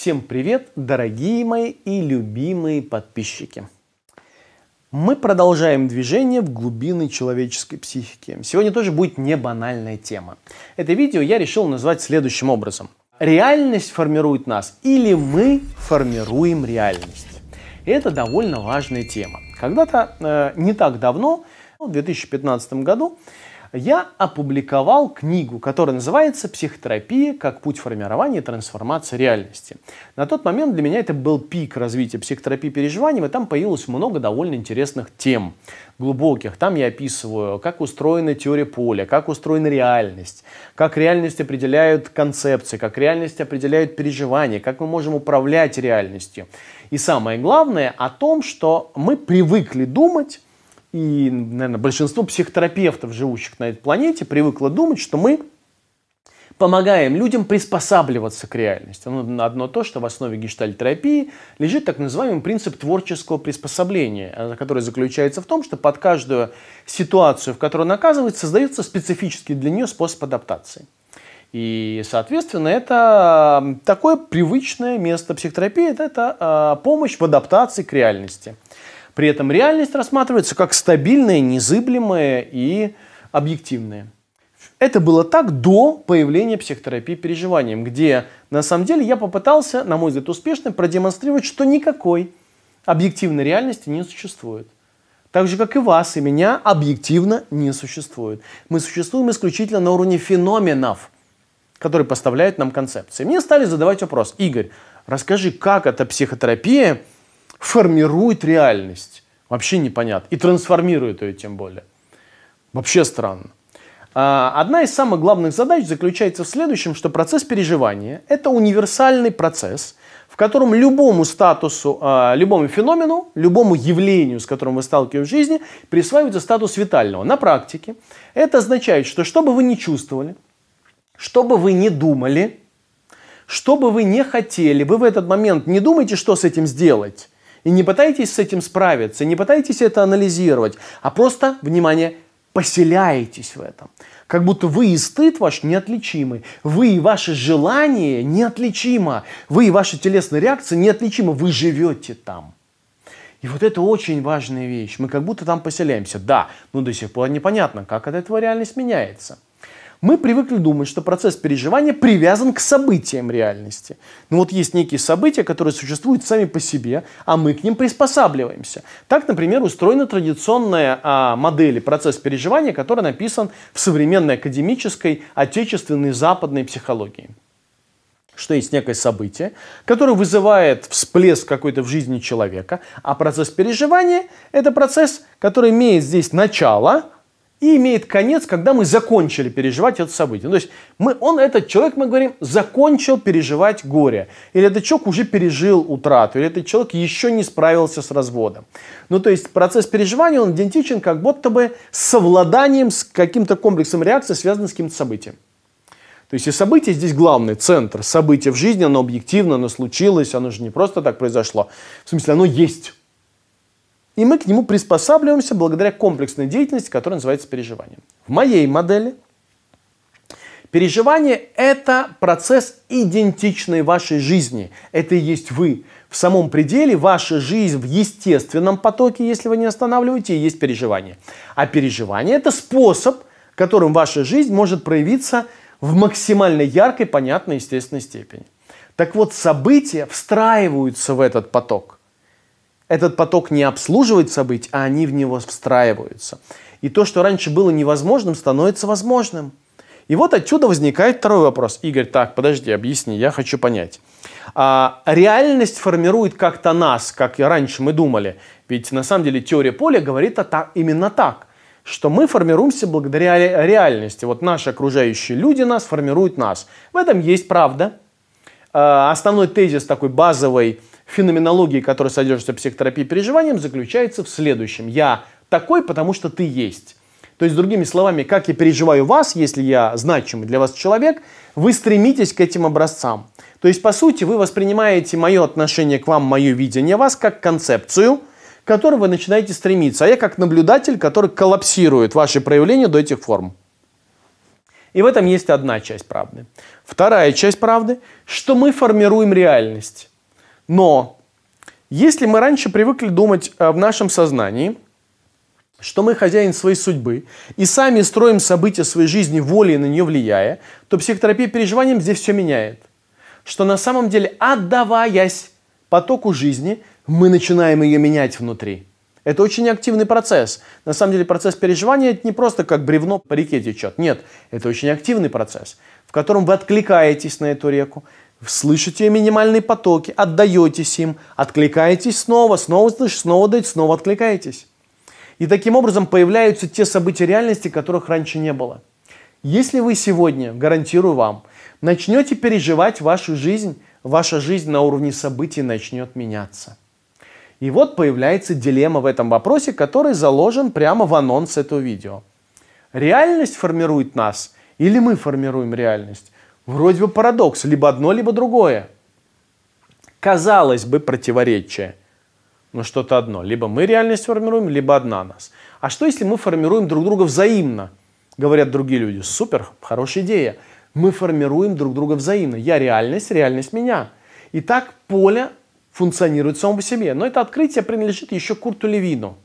Всем привет, дорогие мои и любимые подписчики! Мы продолжаем движение в глубины человеческой психики. Сегодня тоже будет небанальная тема. Это видео я решил назвать следующим образом. Реальность формирует нас или мы формируем реальность? И это довольно важная тема. Когда-то, не так давно, в 2015 году, я опубликовал книгу, которая называется «Психотерапия как путь формирования и трансформации реальности». На тот момент для меня это был пик развития психотерапии переживаний, и там появилось много довольно интересных тем, глубоких. Там я описываю, как устроена теория поля, как устроена реальность, как реальность определяют концепции, как реальность определяют переживания, как мы можем управлять реальностью. И самое главное о том, что мы привыкли думать, и, наверное, большинство психотерапевтов, живущих на этой планете, привыкло думать, что мы помогаем людям приспосабливаться к реальности. Ну, одно то, что в основе гештальт-терапии лежит так называемый принцип творческого приспособления, который заключается в том, что под каждую ситуацию, в которой он оказывается, создается специфический для нее способ адаптации. И, соответственно, это такое привычное место психотерапии, это помощь в адаптации к реальности. При этом реальность рассматривается как стабильная, незыблемая и объективная. Это было так до появления психотерапии переживанием, где на самом деле я попытался, на мой взгляд, успешно продемонстрировать, что никакой объективной реальности не существует. Так же, как и вас и меня, объективно не существует. Мы существуем исключительно на уровне феноменов, которые поставляют нам концепции. Мне стали задавать вопрос: Игорь, расскажи, как эта психотерапия формирует реальность. Вообще непонятно. И трансформирует ее тем более. Вообще странно. Одна из самых главных задач заключается в следующем, что процесс переживания – это универсальный процесс, в котором любому статусу, любому феномену, любому явлению, с которым вы сталкиваетесь в жизни, присваивается статус витального. На практике это означает, что что бы вы ни чувствовали, что бы вы ни думали, что бы вы ни хотели, вы в этот момент не думаете, что с этим сделать. И не пытаетесь с этим справиться, не пытаетесь это анализировать, а просто, внимание, поселяетесь в этом. Как будто вы и стыд ваш неотличимы, вы и ваше желание неотличимо, вы и ваша телесная реакция неотличима, вы живете там. И вот это очень важная вещь, мы как будто там поселяемся. Да, но до сих пор непонятно, как от этого реальность меняется. Мы привыкли думать, что процесс переживания привязан к событиям реальности. Но вот есть некие события, которые существуют сами по себе, а мы к ним приспосабливаемся. Так, например, устроена традиционная модель процесс переживания, который написан в современной академической, отечественной, западной психологии. Что есть некое событие, которое вызывает всплеск какой-то в жизни человека, а процесс переживания – это процесс, который имеет здесь начало – и имеет конец, когда мы закончили переживать это событие. То есть этот человек, мы говорим, закончил переживать горе. Или этот человек уже пережил утрату. Или этот человек еще не справился с разводом. Ну, то есть процесс переживания, он идентичен как будто бы совладанием с каким-то комплексом реакций, связанным с каким-то событием. То есть и событие здесь главный, центр. Событие в жизни, оно объективно, оно случилось, оно же не просто так произошло. В смысле, оно есть. И мы к нему приспосабливаемся благодаря комплексной деятельности, которая называется переживанием. В моей модели переживание – это процесс идентичный вашей жизни. Это и есть вы. В самом пределе ваша жизнь в естественном потоке, если вы не останавливаете, есть переживание. А переживание – это способ, которым ваша жизнь может проявиться в максимально яркой, понятной, естественной степени. Так вот, события встраиваются в этот поток. Этот поток не обслуживает события, а они в него встраиваются. И то, что раньше было невозможным, становится возможным. И вот отсюда возникает второй вопрос. Игорь, так, подожди, объясни, я хочу понять. Реальность формирует как-то нас, как раньше мы думали. Ведь на самом деле теория поля говорит именно так, что мы формируемся благодаря реальности. Вот наши окружающие люди нас формируют нас. В этом есть правда. Основной тезис такой базовый, феноменологии, которая содержится в психотерапии переживанием, заключается в следующем. Я такой, потому что ты есть. То есть, другими словами, как я переживаю вас, если я значимый для вас человек, вы стремитесь к этим образцам. То есть, по сути, вы воспринимаете мое отношение к вам, мое видение вас, как концепцию, к которой вы начинаете стремиться. А я как наблюдатель, который коллапсирует ваши проявления до этих форм. И в этом есть одна часть правды. Вторая часть правды, что мы формируем реальность. Но если мы раньше привыкли думать в нашем сознании, что мы хозяин своей судьбы и сами строим события своей жизни волей, на нее влияя, то психотерапия переживанием здесь все меняет. Что на самом деле, отдаваясь потоку жизни, мы начинаем ее менять внутри. Это очень активный процесс. На самом деле процесс переживания – это не просто как бревно по реке течет. Нет, это очень активный процесс, в котором вы откликаетесь на эту реку, слышите ее минимальные потоки, отдаетесь им, откликаетесь снова, снова слышите, снова даете, снова откликаетесь. И таким образом появляются те события реальности, которых раньше не было. Если вы сегодня, гарантирую вам, начнете переживать вашу жизнь, ваша жизнь на уровне событий начнет меняться. И вот появляется дилемма в этом вопросе, который заложен прямо в анонс этого видео. Реальность формирует нас или мы формируем реальность? Вроде бы парадокс, либо одно, либо другое. Казалось бы, противоречие. Но что-то одно. Либо мы реальность формируем, либо одна нас. А что если мы формируем друг друга взаимно? Говорят другие люди. Супер, хорошая идея. Мы формируем друг друга взаимно. Я реальность, реальность меня. И так поле функционирует само по себе. Но это открытие принадлежит еще Курту Левину.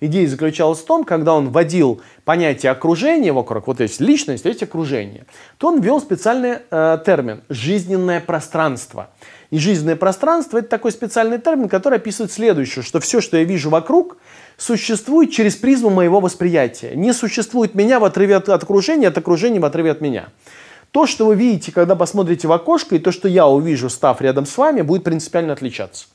Идея заключалась в том, когда он вводил понятие окружения вокруг, вот есть личность, есть окружение, то он ввел специальный термин «жизненное пространство». И жизненное пространство – это такой специальный термин, который описывает следующее, что все, что я вижу вокруг, существует через призму моего восприятия. Не существует меня в отрыве от окружения, от окружения в отрыве от меня. То, что вы видите, когда посмотрите в окошко, и то, что я увижу, став рядом с вами, будет принципиально отличаться.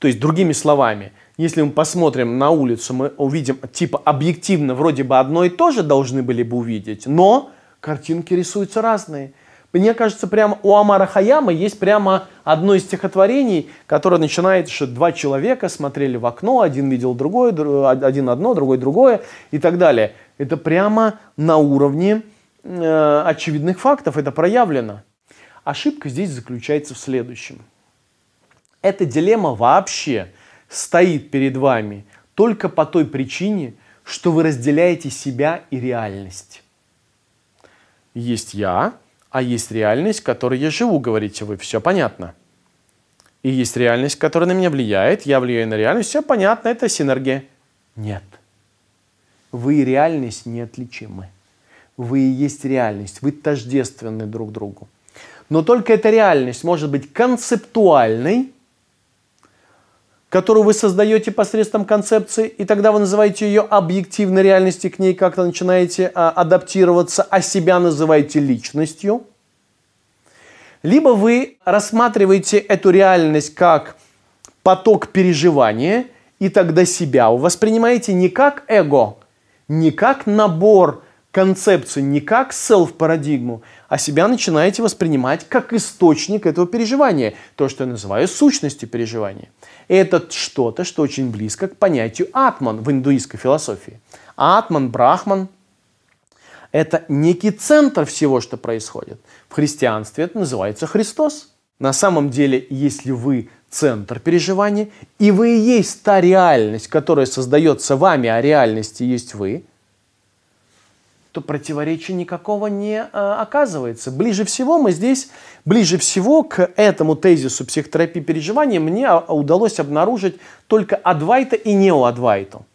То есть, другими словами, если мы посмотрим на улицу, мы увидим, типа, объективно вроде бы одно и то же должны были бы увидеть, но картинки рисуются разные. Мне кажется, прямо у Омара Хайяма есть прямо одно из стихотворений, которое начинает, что два человека смотрели в окно, один видел другое, один одно, другой другое и так далее. Это прямо на уровне очевидных фактов, это проявлено. Ошибка здесь заключается в следующем. Эта дилемма вообще стоит перед вами только по той причине, что вы разделяете себя и реальность. Есть я, а есть реальность, в которой я живу, говорите вы, все понятно. И есть реальность, которая на меня влияет, я влияю на реальность, все понятно, это синергия. Нет. Вы и реальность неотличимы. Вы и есть реальность, вы тождественны друг другу. Но только эта реальность может быть концептуальной, которую вы создаете посредством концепции, и тогда вы называете ее объективной реальностью, к ней как-то начинаете адаптироваться, а себя называете личностью. Либо вы рассматриваете эту реальность как поток переживания, и тогда себя воспринимаете не как эго, не как набор концепцию, не как селф-парадигму, а себя начинаете воспринимать как источник этого переживания, то, что я называю сущностью переживания. И это что-то, что очень близко к понятию атман в индуистской философии. Атман, брахман – это некий центр всего, что происходит. В христианстве это называется Христос. На самом деле, если вы центр переживания, и вы и есть та реальность, которая создается вами, а реальности есть вы, то противоречия никакого не оказывается. Ближе всего к этому тезису психотерапии переживания мне удалось обнаружить только Адвайта и Неоадвайту.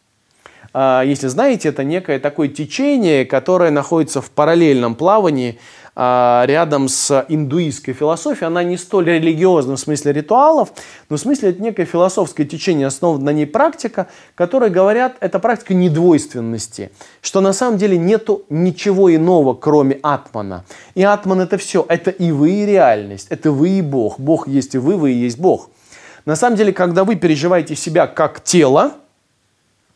Если знаете, это некое такое течение, которое находится в параллельном плавании рядом с индуистской философией. Она не столь религиозна в смысле ритуалов, но в смысле это некое философское течение, основана на ней практика, которые говорят, это практика недвойственности, что на самом деле нету ничего иного, кроме атмана. И атман это все, это и вы, и реальность, это вы и Бог. Бог есть и вы и есть Бог. На самом деле, когда вы переживаете себя как тело,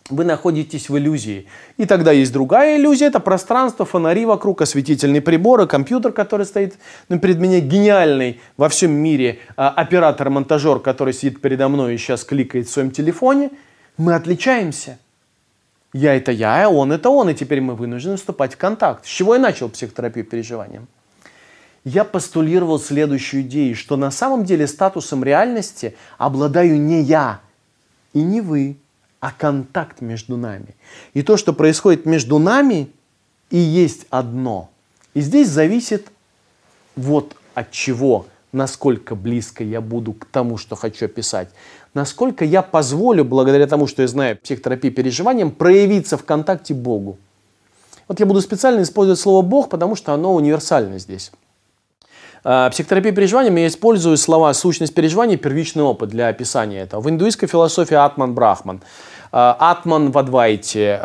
вы находитесь в иллюзии. И тогда есть другая иллюзия, это пространство, фонари вокруг, осветительные приборы, компьютер, который стоит перед мной, гениальный во всем мире оператор-монтажер, который сидит передо мной и сейчас кликает в своем телефоне. Мы отличаемся. Я это я, а он это он. И теперь мы вынуждены вступать в контакт. С чего я начал психотерапию переживанием? Я постулировал следующую идею, что на самом деле статусом реальности обладаю не я и не вы, а контакт между нами. И то, что происходит между нами, и есть одно. И здесь зависит вот от чего, насколько близко я буду к тому, что хочу описать, насколько я позволю, благодаря тому, что я знаю психотерапию переживаниям, проявиться в контакте Богу. Вот я буду специально использовать слово «Бог», потому что оно универсально здесь. Психотерапия переживаниям, я использую слова «сущность переживаний» и «первичный опыт» для описания этого. В индуистской философии Атман-Брахман, Атман в Адвайте,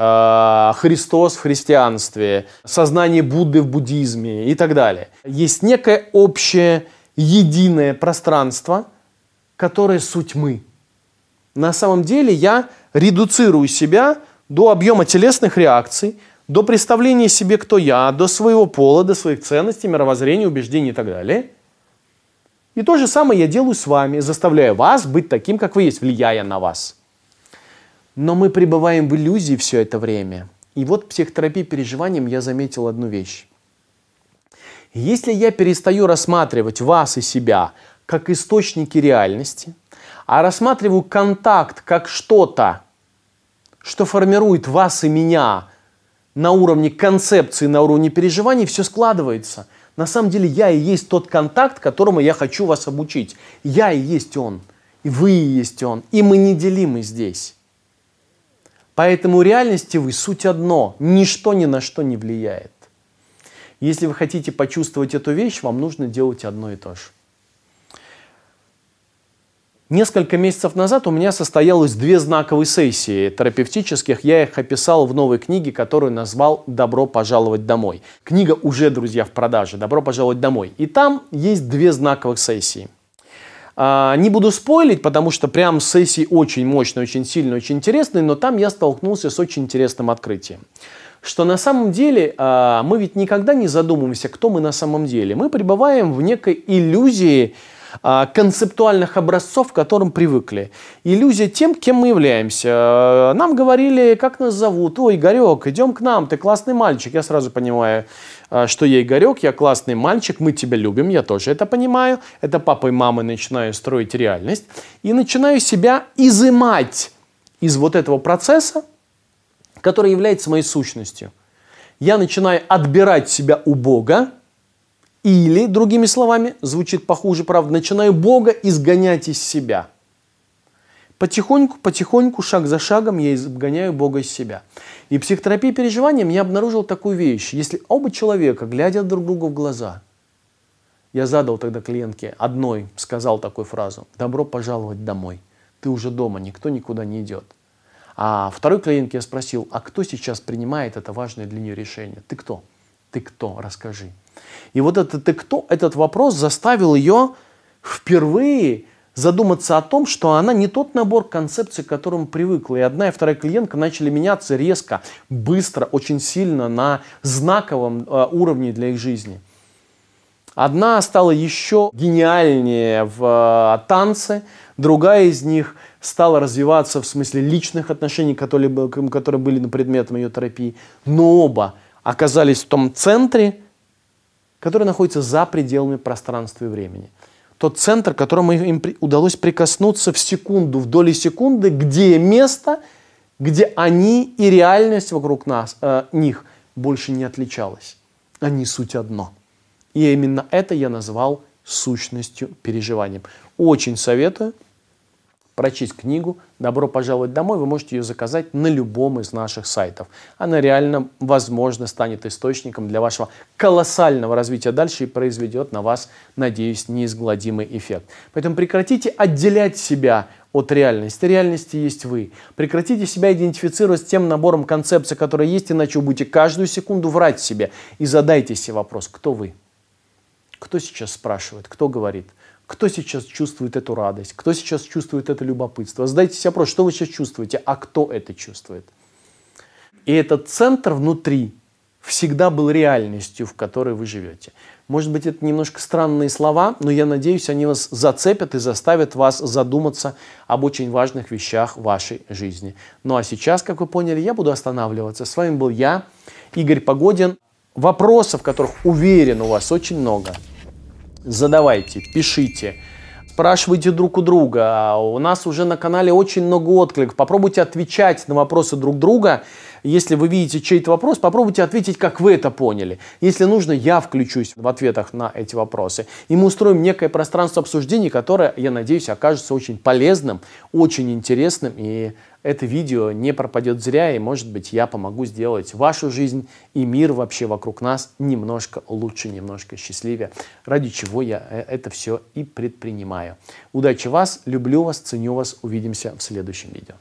Христос в христианстве, сознание Будды в буддизме и так далее. Есть некое общее, единое пространство, которое суть мы. На самом деле я редуцирую себя до объема телесных реакций, до представления себе, кто я, до своего пола, до своих ценностей, мировоззрения, убеждений и так далее. И то же самое я делаю с вами, заставляя вас быть таким, как вы есть, влияя на вас. Но мы пребываем в иллюзии все это время. И вот в психотерапии переживаниям я заметил одну вещь. Если я перестаю рассматривать вас и себя как источники реальности, а рассматриваю контакт как что-то, что формирует вас и меня, на уровне концепции, на уровне переживаний, все складывается. На самом деле я и есть тот контакт, которому я хочу вас обучить. Я и есть он, и вы и есть он, и мы неделимы здесь. Поэтому реальности вы суть одно, ничто ни на что не влияет. Если вы хотите почувствовать эту вещь, вам нужно делать одно и то же. Несколько месяцев назад у меня состоялось 2 знаковые сессии терапевтических. Я их описал в новой книге, которую назвал «Добро пожаловать домой». Книга уже, друзья, в продаже. «Добро пожаловать домой». И там есть 2 знаковых сессии. Не буду спойлить, потому что прям сессии очень мощные, очень сильные, очень интересные, но там я столкнулся с очень интересным открытием. Что на самом деле мы ведь никогда не задумываемся, кто мы на самом деле. Мы пребываем в некой иллюзии, концептуальных образцов, к которым привыкли. Иллюзия тем, кем мы являемся. Нам говорили, как нас зовут. Ой, Игорек, идем к нам, ты классный мальчик. Я сразу понимаю, что я Игорек, я классный мальчик, мы тебя любим, я тоже это понимаю. Это папа и мама начинаю строить реальность. И начинаю себя изымать из вот этого процесса, который является моей сущностью. Я начинаю отбирать себя у Бога. Или, другими словами, звучит похуже, правда, начинаю Бога изгонять из себя. Потихоньку, потихоньку, шаг за шагом я изгоняю Бога из себя. И в психотерапии переживаниям я обнаружил такую вещь. Если оба человека, глядя друг другу в глаза, я задал тогда клиентке одной, сказал такую фразу: «Добро пожаловать домой, ты уже дома, никто никуда не идет». А второй клиентке я спросил: «А кто сейчас принимает это важное для нее решение? Ты кто? Ты кто? Расскажи». И вот это «ты кто?» этот вопрос заставил ее впервые задуматься о том, что она не тот набор концепций, к которому привыкла. И одна и вторая клиентка начали меняться резко, быстро, очень сильно на знаковом уровне для их жизни. Одна стала еще гениальнее в танце, другая из них стала развиваться в смысле личных отношений, которые были предметом ее терапии. Но оба оказались в том центре, который находится за пределами пространства и времени. Тот центр, к которому им удалось прикоснуться в секунду, в доли секунды, где место, где они и реальность вокруг нас, них больше не отличалась. Они суть одно. И именно это я назвал сущностью переживанием. Очень советую прочесть книгу «Добро пожаловать домой». Вы можете ее заказать на любом из наших сайтов. Она реально, возможно, станет источником для вашего колоссального развития дальше и произведет на вас, надеюсь, неизгладимый эффект. Поэтому прекратите отделять себя от реальности. Реальности есть вы. Прекратите себя идентифицировать с тем набором концепций, которые есть, иначе вы будете каждую секунду врать себе. И задайте себе вопрос: кто вы? Кто сейчас спрашивает? Кто говорит? Кто сейчас чувствует эту радость? Кто сейчас чувствует это любопытство? Задайте себе вопрос, что вы сейчас чувствуете, а кто это чувствует? И этот центр внутри всегда был реальностью, в которой вы живете. Может быть, это немножко странные слова, но я надеюсь, они вас зацепят и заставят вас задуматься об очень важных вещах в вашей жизни. Ну а сейчас, как вы поняли, я буду останавливаться. С вами был я, Игорь Погодин. Вопросов, которых, уверен, у вас очень много. Задавайте, пишите, спрашивайте друг у друга. У нас уже на канале очень много откликов. Попробуйте отвечать на вопросы друг друга. Если вы видите чей-то вопрос, попробуйте ответить, как вы это поняли. Если нужно, я включусь в ответах на эти вопросы. И мы устроим некое пространство обсуждений, которое, я надеюсь, окажется очень полезным, очень интересным. И это видео не пропадет зря, и, может быть, я помогу сделать вашу жизнь и мир вообще вокруг нас немножко лучше, немножко счастливее, ради чего я это все и предпринимаю. Удачи вас, люблю вас, ценю вас, увидимся в следующем видео.